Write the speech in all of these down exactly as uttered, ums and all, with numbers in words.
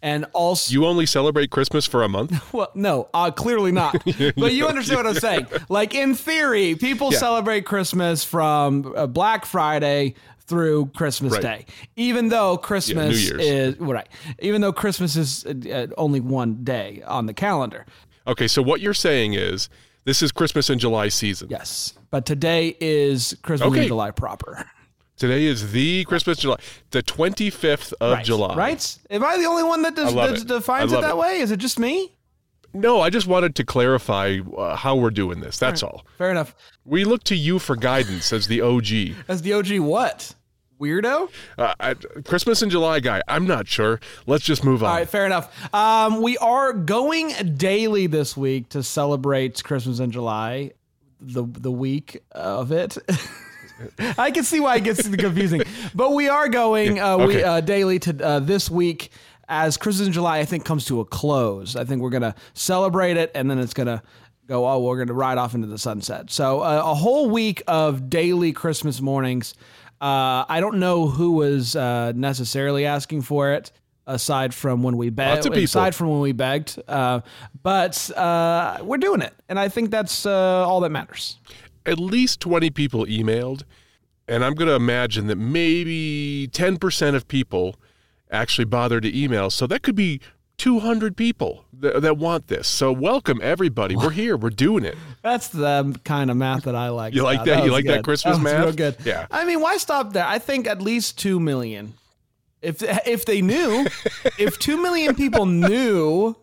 and also you only celebrate Christmas for a month. Well, no, uh, clearly not. But you understand what I'm saying. Like in theory, people yeah. celebrate Christmas from uh, Black Friday through Christmas right. Day, even though Christmas yeah, is right. Even though Christmas is uh, only one day on the calendar. Okay, so what you're saying is this is Christmas in July season. Yes. But today is Christmas okay. in July proper. Today is the Christmas July, the twenty-fifth of right. July. Right? Am I the only one that does, does, it. defines it that it. way? Is it just me? No, I just wanted to clarify uh, how we're doing this. That's all. Right. all. Fair enough. We look to you for guidance as the O G. As the O G what? Weirdo? Uh, I, Christmas in July guy. I'm not sure. Let's just move on. All right, fair enough. Um, we are going daily this week to celebrate Christmas in July, the the week of it. I can see why it gets confusing, but we are going uh, okay. we uh, daily to uh, this week as Christmas in July. I think comes to a close. I think we're gonna celebrate it, and then it's gonna go. Oh, we're gonna ride off into the sunset. So uh, a whole week of daily Christmas mornings. Uh, I don't know who was uh, necessarily asking for it, aside from when we begged. Aside from when we begged, uh, but uh, we're doing it, and I think that's uh, all that matters. At least twenty people emailed, and I'm going to imagine that maybe ten percent of people actually bothered to email. So that could be two hundred people th- that want this. So welcome everybody. We're here. We're doing it. That's the kind of math that I like. You like that? that you like good. that Christmas that math? Real good. Yeah. I mean, why stop there? I think at least two million. If if they knew, if two million people knew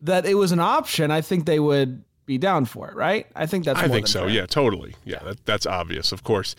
that it was an option, I think they would be down for it, right? I think that's more I think than so. Fair. Yeah, totally. Yeah, that, that's obvious, of course.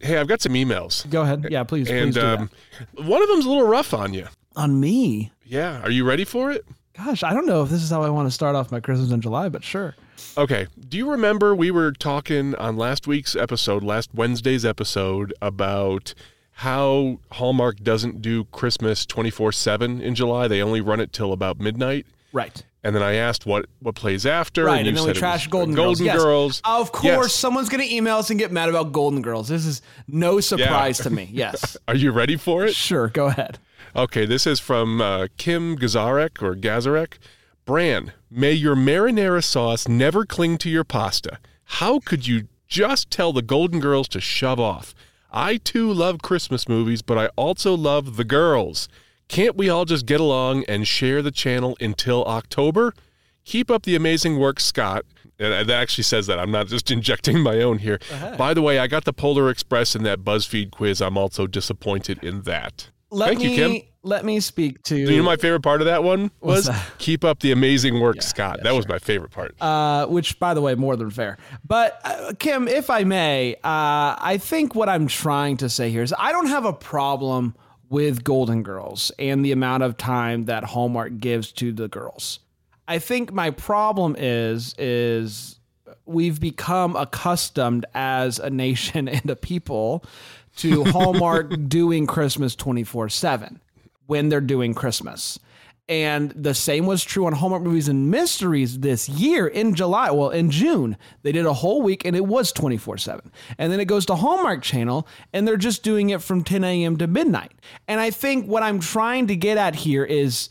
Hey, I've got some emails. Go ahead. Yeah, please. And please do um, that. One of them's a little rough on you. On me? Yeah. Are you ready for it? Gosh, I don't know if this is how I want to start off my Christmas in July, but sure. Okay. Do you remember we were talking on last week's episode, last Wednesday's episode, about how Hallmark doesn't do Christmas twenty-four seven in July? They only run it till about midnight. Right. And then I asked what, what plays after. Right, and, and then we trashed Golden Girls. Golden yes. Girls. Of course, yes. someone's going to email us and get mad about Golden Girls. This is no surprise yeah. to me. Yes. Are you ready for it? Sure, go ahead. Okay, this is from uh, Kim Gazarek or Gazarek. Bran, may your marinara sauce never cling to your pasta. How could you just tell the Golden Girls to shove off? I, too, love Christmas movies, but I also love the girls. Can't we all just get along and share the channel until October? Keep up the amazing work, Scott. And that actually says that. I'm not just injecting my own here. Uh-huh. By the way, I got the Polar Express in that BuzzFeed quiz. I'm also disappointed in that. Let Thank me, you, Kim. Let me speak to... You know my favorite part of that one was that? Keep up the amazing work, yeah, Scott. Yeah, that sure. was my favorite part. Uh, which, by the way, more than fair. But, uh, Kim, if I may, uh, I think what I'm trying to say here is I don't have a problem with Golden Girls and the amount of time that Hallmark gives to the girls. I think my problem is, is we've become accustomed as a nation and a people to Hallmark doing Christmas twenty-four seven when they're doing Christmas. And the same was true on Hallmark Movies and Mysteries this year in July. Well, in June, they did a whole week and it was twenty-four seven. And then it goes to Hallmark Channel and they're just doing it from ten a.m. to midnight. And I think what I'm trying to get at here is,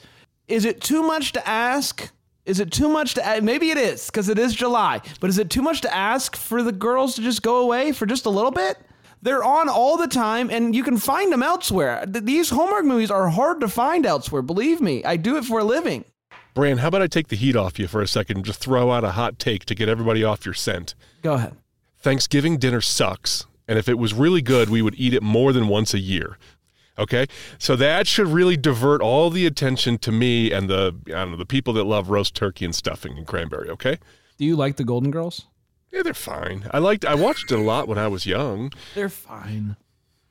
is it too much to ask? Is it too much to ask? Maybe it is because it is July. But is it too much to ask for the girls to just go away for just a little bit? They're on all the time, and you can find them elsewhere. These Hallmark movies are hard to find elsewhere. Believe me, I do it for a living. Bran, how about I take the heat off you for a second and just throw out a hot take to get everybody off your scent? Go ahead. Thanksgiving dinner sucks, and if it was really good, we would eat it more than once a year. Okay, so that should really divert all the attention to me and the I don't know the people that love roast turkey and stuffing and cranberry. Okay. Do you like the Golden Girls? Yeah, they're fine. I liked. I watched it a lot when I was young. They're fine.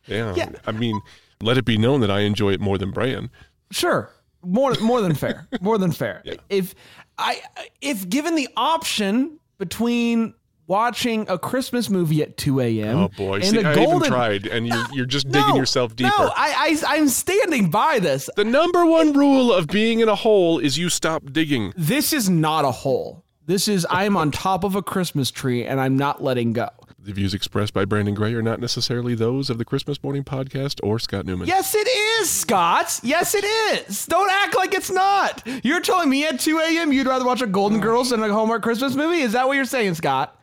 Yeah. yeah. I mean, let it be known that I enjoy it more than Bran. Sure. More more than fair. More than fair. Yeah. If I if given the option between watching a Christmas movie at two a.m. Oh, boy. See, I golden... even tried, and you're, no, you're just digging no, yourself deeper. No, I, I, I'm standing by this. The number one rule of being in a hole is you stop digging. This is not a hole. This is, I'm on top of a Christmas tree, and I'm not letting go. The views expressed by Brandon Gray are not necessarily those of the Christmas Morning Podcast or Scott Newman. Yes, it is, Scott. Yes, it is. Don't act like it's not. You're telling me at two a.m. you'd rather watch a Golden Girls than a Hallmark Christmas movie? Is that what you're saying, Scott?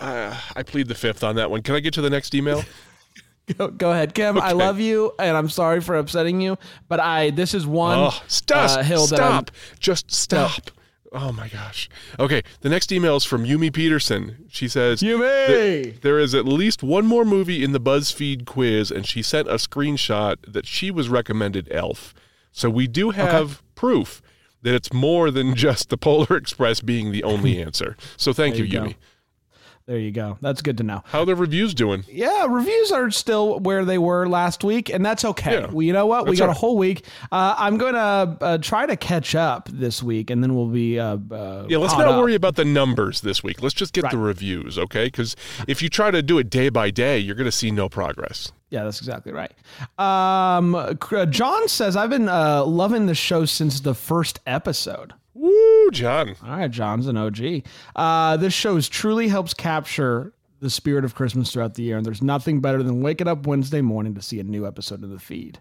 Uh, I plead the fifth on that one. Can I get to the next email? Go, go ahead, Kim. Okay. I love you, and I'm sorry for upsetting you, but I this is one oh, stop, uh, hill that Stop. I'm, Just stop. No. Oh, my gosh. Okay, the next email is from Yumi Peterson. She says, Yumi! There is at least one more movie in the BuzzFeed quiz, and she sent a screenshot that she was recommended Elf. So we do have okay. proof that it's more than just the Polar Express being the only answer. So thank you, you, Yumi. Go. There you go. That's good to know. How are the reviews doing? Yeah, reviews are still where they were last week, and that's okay. Yeah, we, you know what? We got right. a whole week. Uh, I'm going to uh, try to catch up this week, and then we'll be uh, uh, Yeah, let's not up. worry about the numbers this week. Let's just get right. the reviews, okay? Because if you try to do it day by day, you're going to see no progress. Yeah, that's exactly right. Um, John says, I've been uh, loving the show since the first episode. Woo, John. All right, John's an O G. Uh, this show is truly helps capture the spirit of Christmas throughout the year, and there's nothing better than waking up Wednesday morning to see a new episode of the feed.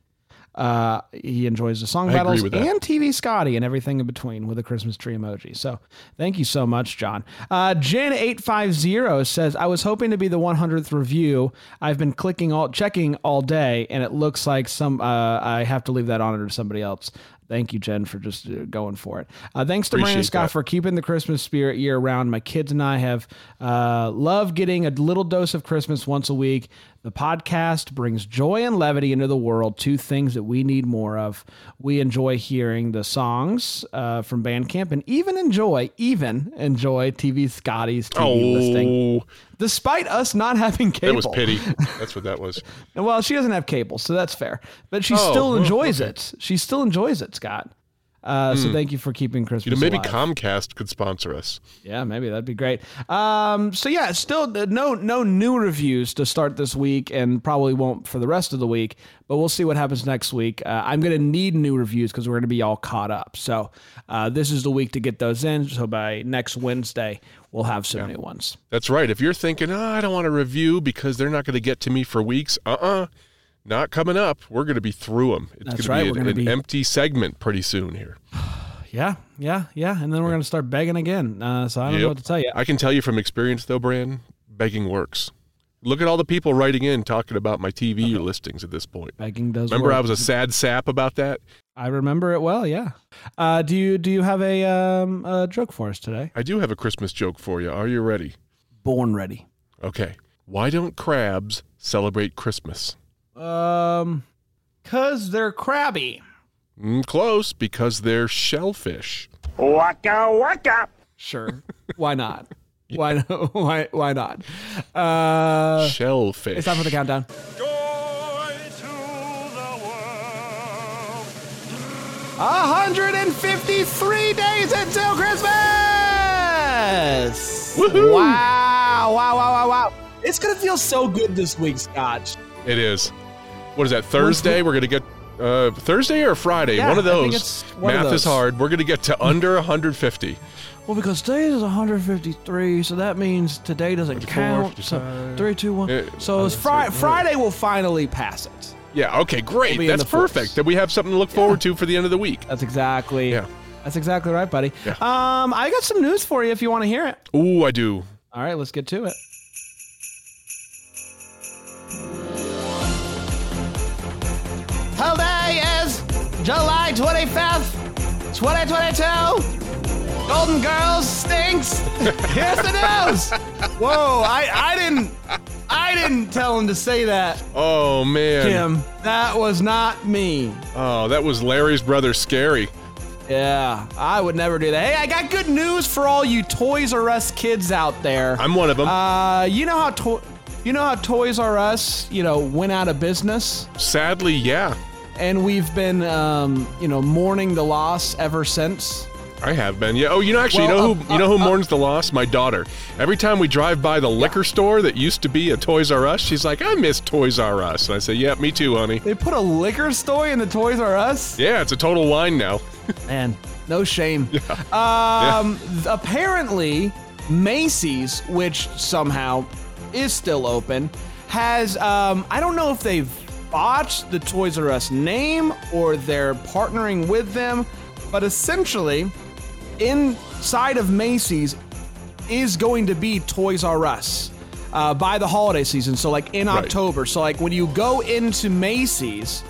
Uh, he enjoys the song I battles and T V Scotty and everything in between with a Christmas tree emoji. So thank you so much, John. Uh, Jen eight fifty says, I was hoping to be the hundredth review. I've been clicking all checking all day, and it looks like some, uh, I have to leave that honor to somebody else. Thank you, Jen, for just going for it. Uh, thanks to Marina and Scott that. for keeping the Christmas spirit year round. My kids and I have uh, loved getting a little dose of Christmas once a week. The podcast brings joy and levity into the world, two things that we need more of. We enjoy hearing the songs uh, from Bandcamp and even enjoy, even enjoy T V Scotty's T V oh. listing. Despite us not having cable. That was pity. That's what that was. Well, she doesn't have cable, so that's fair. But she oh, still enjoys okay. it. She still enjoys it, Scott. Uh, mm. So thank you for keeping Christmas You know, maybe alive. Comcast could sponsor us. Yeah, maybe. That'd be great. Um, so, yeah, still no no new reviews to start this week and probably won't for the rest of the week. But we'll see what happens next week. Uh, I'm going to need new reviews because we're going to be all caught up. So uh, this is the week to get those in. So by next Wednesday, we'll have some yeah. new ones. That's right. If you're thinking, oh, I don't want to review because they're not going to get to me for weeks. Uh-uh. Not coming up. We're going to be through them. It's That's going to right. be an, an be... empty segment pretty soon here. Yeah, yeah, yeah. And then we're going to start begging again. Uh, so I don't yep. know what to tell you. I can tell you from experience, though, Bran, begging works. Look at all the people writing in talking about my T V okay. listings at this point. Begging does Remember work. I was a sad sap about that? I remember it well, yeah. Uh, do you do you have a, um, a joke for us today? I do have a Christmas joke for you. Are you ready? Born ready. Okay. Why don't crabs celebrate Christmas? Um, cause they're crabby. Mm, close, because they're shellfish. Waka waka. Sure. Why not? yeah. Why not? Why why not? Uh, shellfish. It's time for the countdown. Joy to the world. one hundred fifty-three days until Christmas. Woohoo! Wow! Wow! Wow! Wow! Wow! It's gonna feel so good this week, Scotch. It is. What is that, Thursday? We're going to get Uh, Thursday or Friday, yeah, one of those. One Math of those. Is hard. We're going to get to under one hundred fifty. Well, because today is one hundred fifty-three, so that means today doesn't count. So three, two, one. It, so it's fri- Friday will finally pass it. Yeah, okay, great. We'll That's perfect. That we have something to look yeah. forward to for the end of the week. That's exactly yeah. That's exactly right, buddy. Yeah. Um, I got some news for you if you want to hear it. Ooh, I do. All right, let's get to it. Today is July twenty-fifth, twenty twenty-two. Golden Girls stinks. Here's the news. Whoa, I, I didn't I didn't tell him to say that. Oh, man. Kim, that was not me. Oh, that was Larry's brother, Scary. Yeah, I would never do that. Hey, I got good news for all you Toys R Us kids out there. I'm one of them. Uh, you know how to- you know how Toys R Us, you know, went out of business? Sadly, yeah. And we've been, um, you know, mourning the loss ever since. I have been. Yeah. Oh, you know, actually, well, you know uh, who you know who uh, mourns uh, the loss? My daughter. Every time we drive by the liquor yeah. store that used to be a Toys R Us, she's like, "I miss Toys R Us." And I say, "Yeah, me too, honey." They put a liquor store in the Toys R Us? Yeah, it's a total line now. Man, no shame. Yeah. Um, yeah. Apparently, Macy's, which somehow is still open, has um, I don't know if they've botched the Toys R Us name or they're partnering with them, but essentially, inside of Macy's is going to be Toys R Us uh, by the holiday season. So like in right. October. So like when you go into Macy's,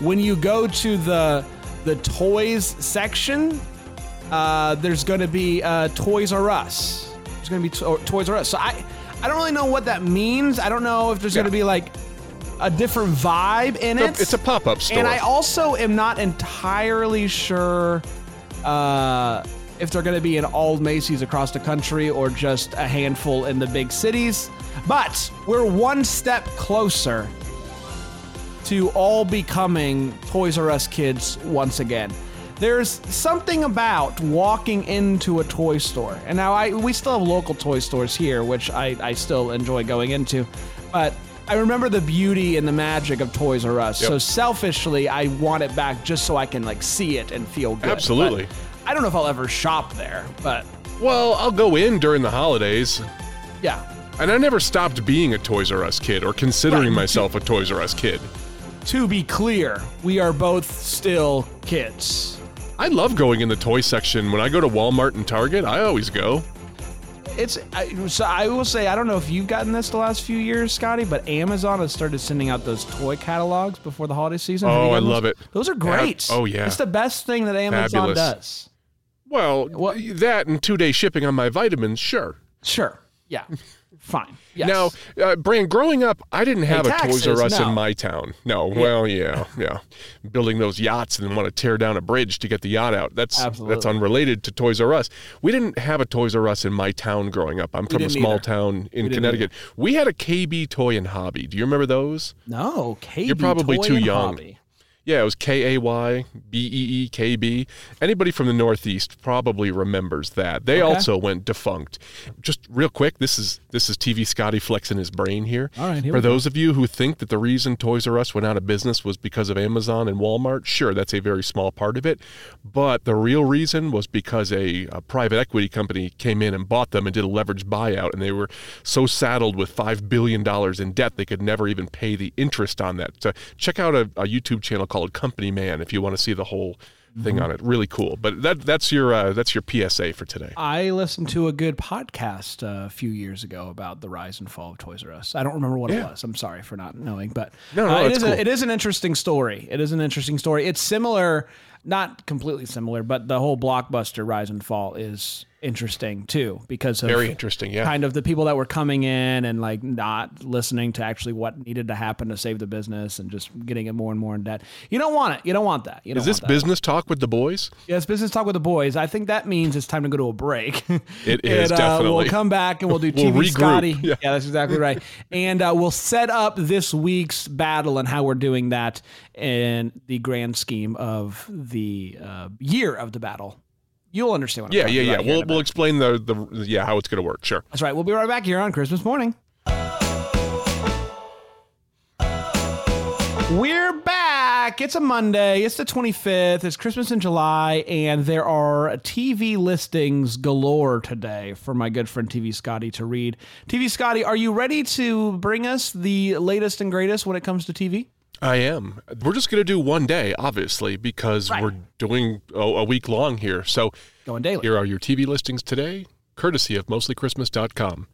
when you go to the the toys section, uh, there's going to be uh, Toys R Us. There's going to be to- Toys R Us. So I, I don't really know what that means. I don't know if there's yeah. going to be like a different vibe in it's it. A, it's a pop-up store. And I also am not entirely sure... Uh, if they're going to be in all Macy's across the country or just a handful in the big cities. But we're one step closer to all becoming Toys R Us kids once again. There's something about walking into a toy store. And now I we still have local toy stores here, which I, I still enjoy going into. But I remember the beauty and the magic of Toys R Us. Yep. So selfishly, I want it back just so I can like see it and feel good. Absolutely. But I don't know if I'll ever shop there, but... Well, I'll go in during the holidays. Yeah. And I never stopped being a Toys R Us kid or considering right. myself a Toys R Us kid. To be clear, we are both still kids. I love going in the toy section. When I go to Walmart and Target, I always go. It's I, so I will say, I don't know if you've gotten this the last few years, Scotty, but Amazon has started sending out those toy catalogs before the holiday season. Oh, I those? love it. Those are great. Yeah. Oh, yeah. It's the best thing that Amazon Fabulous. does. Well, well, that and two-day shipping on my vitamins, sure. Sure. Yeah. Fine. Yes. Now, uh, Brand, growing up, I didn't have hey, a taxes, Toys R Us no. in my town. No. Yeah. Well, yeah. Yeah. Building those yachts and then want to tear down a bridge to get the yacht out. That's Absolutely. that's unrelated to Toys R Us. We didn't have a Toys R Us in my town growing up. I'm from a small either. town in we Connecticut. We had a K B Toy and Hobby. Do you remember those? No. K B You're probably Toy too and young. Hobby. Yeah, it was K A Y B E E K B. Anybody from the Northeast probably remembers that. They okay. also went defunct. Just real quick, this is this is T V Scotty flexing his brain here. All right, here For those go. of you who think that the reason Toys R Us went out of business was because of Amazon and Walmart, sure, that's a very small part of it. But the real reason was because a, a private equity company came in and bought them and did a leveraged buyout, and they were so saddled with five billion dollars in debt they could never even pay the interest on that. So check out a, a YouTube channel called Company Man if you want to see the whole thing mm-hmm. on it. Really cool. But that that's your uh, that's your P S A for today. I listened to a good podcast uh, a few years ago about the rise and fall of Toys R Us. I don't remember what yeah. it was. I'm sorry for not knowing, but no, no, uh, it is cool. a, it is an interesting story. It is an interesting story. It's similar, not completely similar, but the whole Blockbuster rise and fall is interesting too because of very interesting, yeah. kind of the people that were coming in and like not listening to actually what needed to happen to save the business and just getting it more and more in debt. You don't want it. You don't want that. You don't Is this want that. business talk with the boys? Yeah, it's business talk with the boys. I think that means it's time to go to a break. It is, and, uh, definitely. We'll come back and we'll do T V we'll Scotty. Yeah. yeah, that's exactly right. And uh, we'll set up this week's battle and how we're doing that in the grand scheme of the uh, year of the battle. You'll understand what I'm yeah, talking yeah, about. Yeah, yeah, yeah. We'll we'll explain the, the yeah how it's going to work, sure. That's right. We'll be right back here on Christmas Morning. We're back. back. It's a Monday. It's the twenty-fifth. It's Christmas in July, and there are T V listings galore today for my good friend T V Scotty to read. T V Scotty, are you ready to bring us the latest and greatest when it comes to T V? I am. We're just going to do one day, obviously, because right. we're doing oh, a week long here. So going daily. Here are your T V listings today, courtesy of mostly christmas dot com.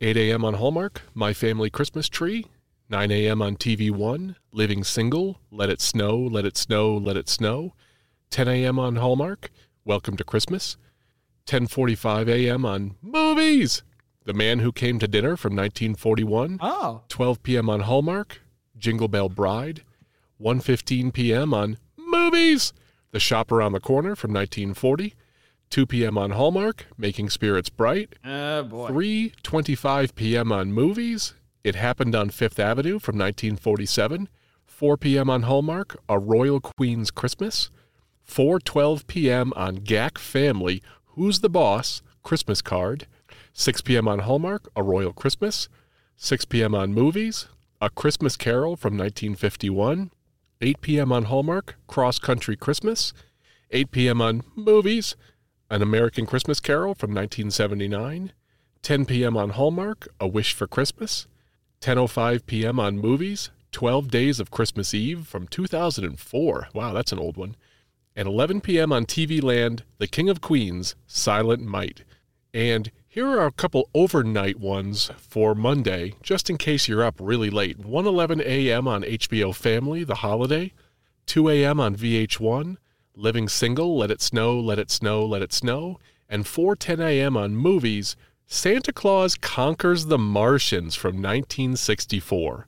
eight a.m. on Hallmark, My Family Christmas Tree. nine a.m. on T V One, Living Single, Let It Snow, Let It Snow, Let It Snow. ten a.m. on Hallmark, Welcome to Christmas. ten forty-five a.m. on Movies, The Man Who Came to Dinner from nineteen forty-one. Oh. twelve p.m. on Hallmark, Jingle Bell Bride. one fifteen p.m. on Movies, The Shop Around the Corner from nineteen forty. two p.m. on Hallmark, Making Spirits Bright. Oh, boy. three twenty-five p.m. on Movies, It Happened on Fifth Avenue from nineteen forty-seven. four p.m. on Hallmark, A Royal Queen's Christmas. four twelve p.m. on G A C Family, Who's the Boss? Christmas Card. six p.m. on Hallmark, A Royal Christmas. six p.m. on Movies, A Christmas Carol from nineteen fifty-one. eight p.m. on Hallmark, Cross Country Christmas. eight p.m. on Movies, An American Christmas Carol from nineteen seventy-nine. ten p.m. on Hallmark, A Wish for Christmas. ten oh five p.m. on Movies, twelve Days of Christmas Eve from two thousand four. Wow, that's an old one. And eleven p.m. on T V Land, The King of Queens, Silent Might. And here are a couple overnight ones for Monday, just in case you're up really late. one eleven a.m. on H B O Family, The Holiday. two a.m. on V H one, Living Single, Let It Snow, Let It Snow, Let It Snow. And four ten a.m. on Movies, Santa Claus Conquers the Martians from nineteen sixty-four.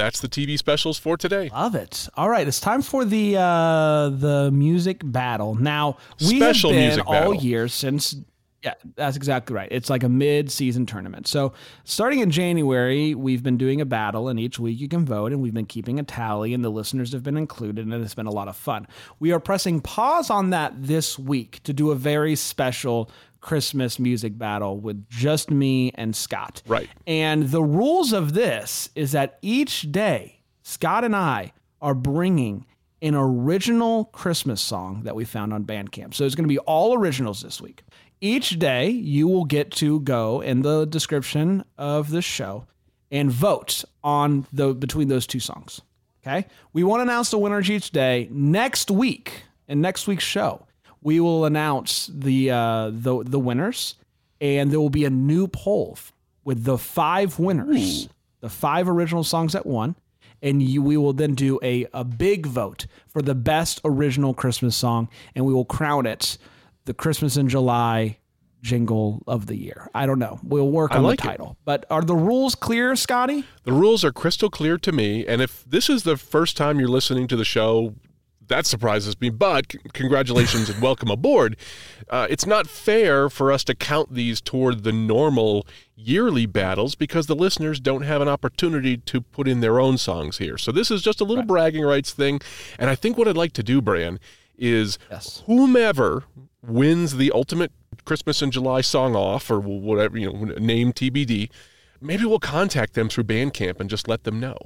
That's the T V specials for today. Love it. All right, it's time for the uh, the music battle. Now, we Special have been all battle. year since... Yeah, that's exactly right. It's like a mid-season tournament. So starting in January, we've been doing a battle, and each week you can vote, and we've been keeping a tally, and the listeners have been included, and it's been a lot of fun. We are pressing pause on that this week to do a very special Christmas music battle with just me and Scott. Right. And the rules of this is that each day, Scott and I are bringing an original Christmas song that we found on Bandcamp. So it's going to be all originals this week. Each day, you will get to go in the description of the show and vote on the between those two songs. Okay? We won't announce the winners each day. Next week, in next week's show, we will announce the uh, the the winners, and there will be a new poll with the five winners, Ooh. the five original songs that won, and you, we will then do a, a big vote for the best original Christmas song, and we will crown it the Christmas in July jingle of the year. I don't know. We'll work on like the title. It. But are the rules clear, Scotty? The rules are crystal clear to me. And if this is the first time you're listening to the show, that surprises me. But c- congratulations and welcome aboard. Uh, it's not fair for us to count these toward the normal yearly battles because the listeners don't have an opportunity to put in their own songs here. So this is just a little right. bragging rights thing. And I think what I'd like to do, Bran, is yes. whomever wins the ultimate Christmas in July song off or whatever, you know, name T B D, maybe we'll contact them through Bandcamp and just let them know.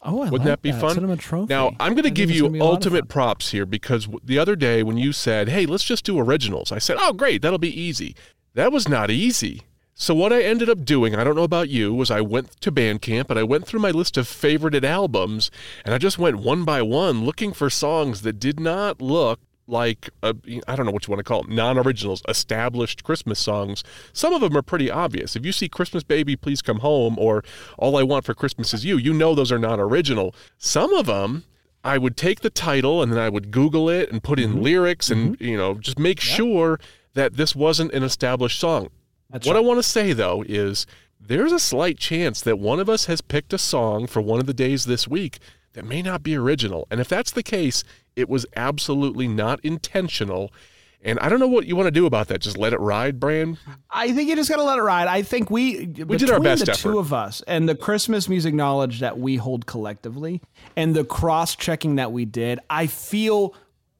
Oh, I Wouldn't like that be that. fun? Send them a trophy. Now, I'm going to give you ultimate props here because the other day when you said, hey, let's just do originals, I said, oh, great, that'll be easy. That was not easy. So what I ended up doing, I don't know about you, was I went to Bandcamp and I went through my list of favorited albums and I just went one by one looking for songs that did not look like, a, I don't know what you want to call them, non-originals, established Christmas songs. Some of them are pretty obvious. If you see Christmas Baby, Please Come Home, or All I Want for Christmas Is You, you know those are not original. Some of them, I would take the title and then I would Google it and put in mm-hmm. lyrics and, mm-hmm. you know, just make yep. sure that this wasn't an established song. That's what right. I want to say, though, is there's a slight chance that one of us has picked a song for one of the days this week that may not be original. And if that's the case, it was absolutely not intentional. And I don't know what you want to do about that. Just let it ride, Brand? I think you just got to let it ride. I think we, we did our best effort. Between the two of us and the Christmas music knowledge that we hold collectively and the cross-checking that we did, I feel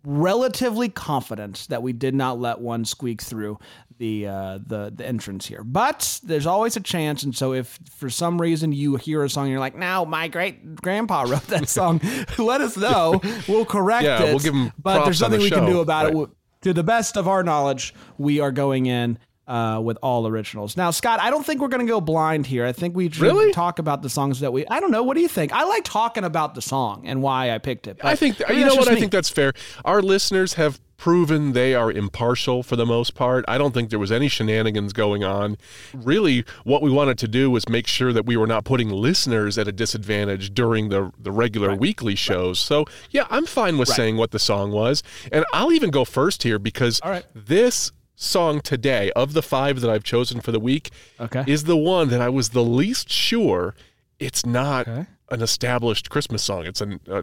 relatively confident that we did not let one squeak through the, uh, the the entrance here. But there's always a chance, and so if for some reason you hear a song and you're like, no, my great-grandpa wrote that song, let us know. We'll correct yeah, it. We'll give him but there's nothing the we show. can do about right. it. To the best of our knowledge, we are going in uh, with all originals. Now, Scott, I don't think we're going to go blind here. I think we should really? talk about the songs that we... I don't know. What do you think? I like talking about the song and why I picked it. I think... Th- I mean, you know what? Me. I think that's fair. Our listeners have proven they are impartial for the most part. I don't think there was any shenanigans going on. Really, what we wanted to do was make sure that we were not putting listeners at a disadvantage during the, the regular right. weekly shows. Right. So, yeah, I'm fine with right. saying what the song was. And I'll even go first here because right. this... song today of the five that I've chosen for the week okay. is the one that I was the least sure it's not okay. an established Christmas song. It's an uh,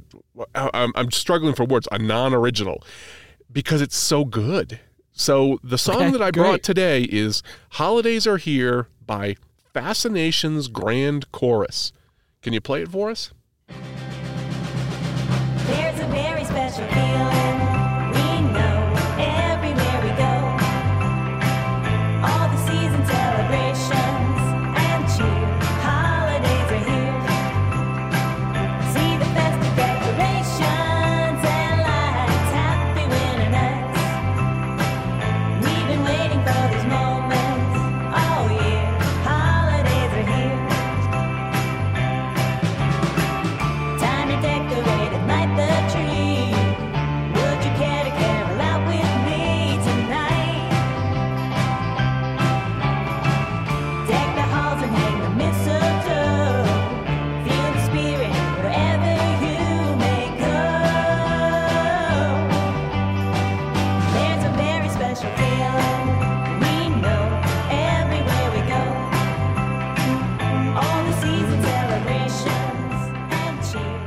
I'm, I'm struggling for words, a non-original, because it's so good. So the song okay, that I great. brought today is Holidays Are Here by Fascination's Grand Chorus. Can you play it for us? There's a very special feeling.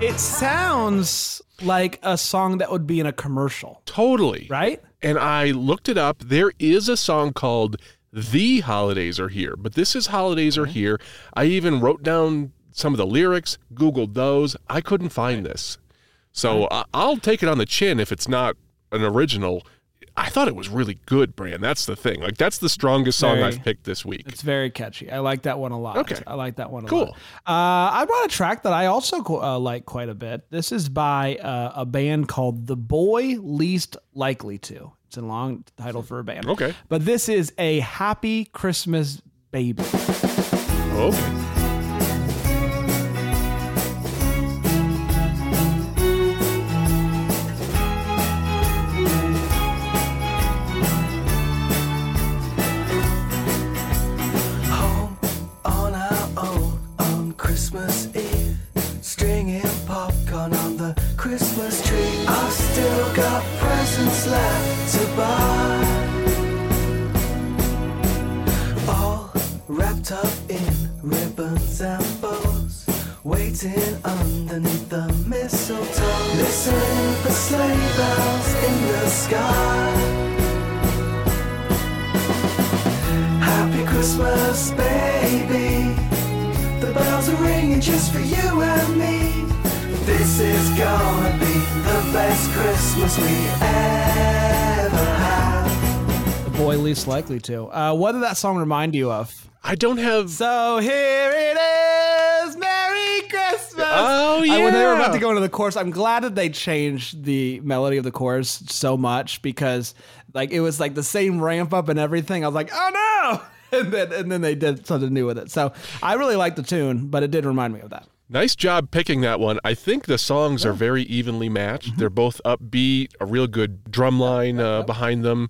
It sounds like a song that would be in a commercial. Totally. Right? And I looked it up. There is a song called The Holidays Are Here, but this is Holidays Are Here. I even wrote down some of the lyrics, Googled those. I couldn't find this. So I'll take it on the chin if it's not an original. I thought it was really good, Brand. That's the thing. Like, that's the strongest song very, I've picked this week. It's very catchy. I like that one a lot. Okay. I like that one a cool. lot. Cool. Uh, I brought a track that I also uh, like quite a bit. This is by uh, a band called The Boy Least Likely To. It's a long title for a band. Okay. But this is a Happy Christmas Baby. Okay. Christmas Eve, stringing popcorn on the Christmas tree. I've still got presents left to buy, all wrapped up in ribbons and bows, waiting underneath the mistletoe. Listen for sleigh bells in the sky. Happy Christmas, baby. The bells are ringing just for you and me. This is gonna be the best Christmas we ever had. The Boy Least Likely To. Uh, what did that song remind you of? I don't have... So here it is, Merry Christmas! Oh, yeah! I, when they were about to go into the chorus, I'm glad that they changed the melody of the chorus so much because like it was like the same ramp up and everything. I was like, oh no! And then, and then they did something new with it. So I really like the tune, but it did remind me of that. Nice job picking that one. I think the songs yeah. are very evenly matched. Mm-hmm. They're both upbeat, a real good drum line yeah, yeah, uh, yeah. behind them.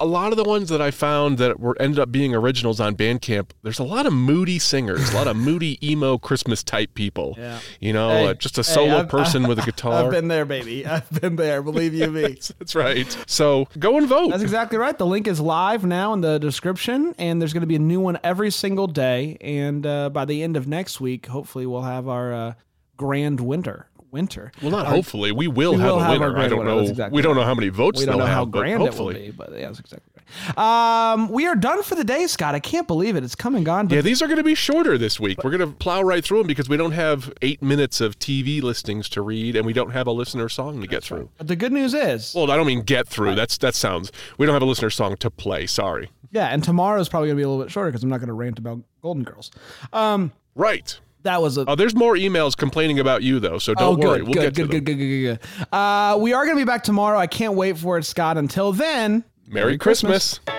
A lot of the ones that I found that were ended up being originals on Bandcamp, there's a lot of moody singers, a lot of moody emo Christmas type people. Yeah. You know, hey, uh, just a solo hey, person I've, with a guitar. I've been there, baby. I've been there. Believe you me. Yes, that's right. So go and vote. That's exactly right. The link is live now in the description, and there's going to be a new one every single day. And uh, by the end of next week, hopefully we'll have our uh, grand winter winter well not our, hopefully we will we have will a winner have I don't winner. know exactly we don't right. know how many votes we don't know have, how grand hopefully. it will be but yeah that's exactly right Um, we are done for the day, Scott. I can't believe it. It's come and gone. Yeah, these are going to be shorter this week. We're going to plow right through them because we don't have eight minutes of T V listings to read, and we don't have a listener song to get through. Right. But the good news is... Well, I don't mean get through. Right. That's That sounds... We don't have a listener song to play. Sorry. Yeah, and tomorrow's probably going to be a little bit shorter because I'm not going to rant about Golden Girls. Um, right. That was a... Oh, there's more emails complaining about you, though, so don't oh, good, worry. We'll good, get good, to good, them. Good, good, good, good, good. Uh, we are going to be back tomorrow. I can't wait for it, Scott. Until then... Merry, Merry Christmas. Christmas.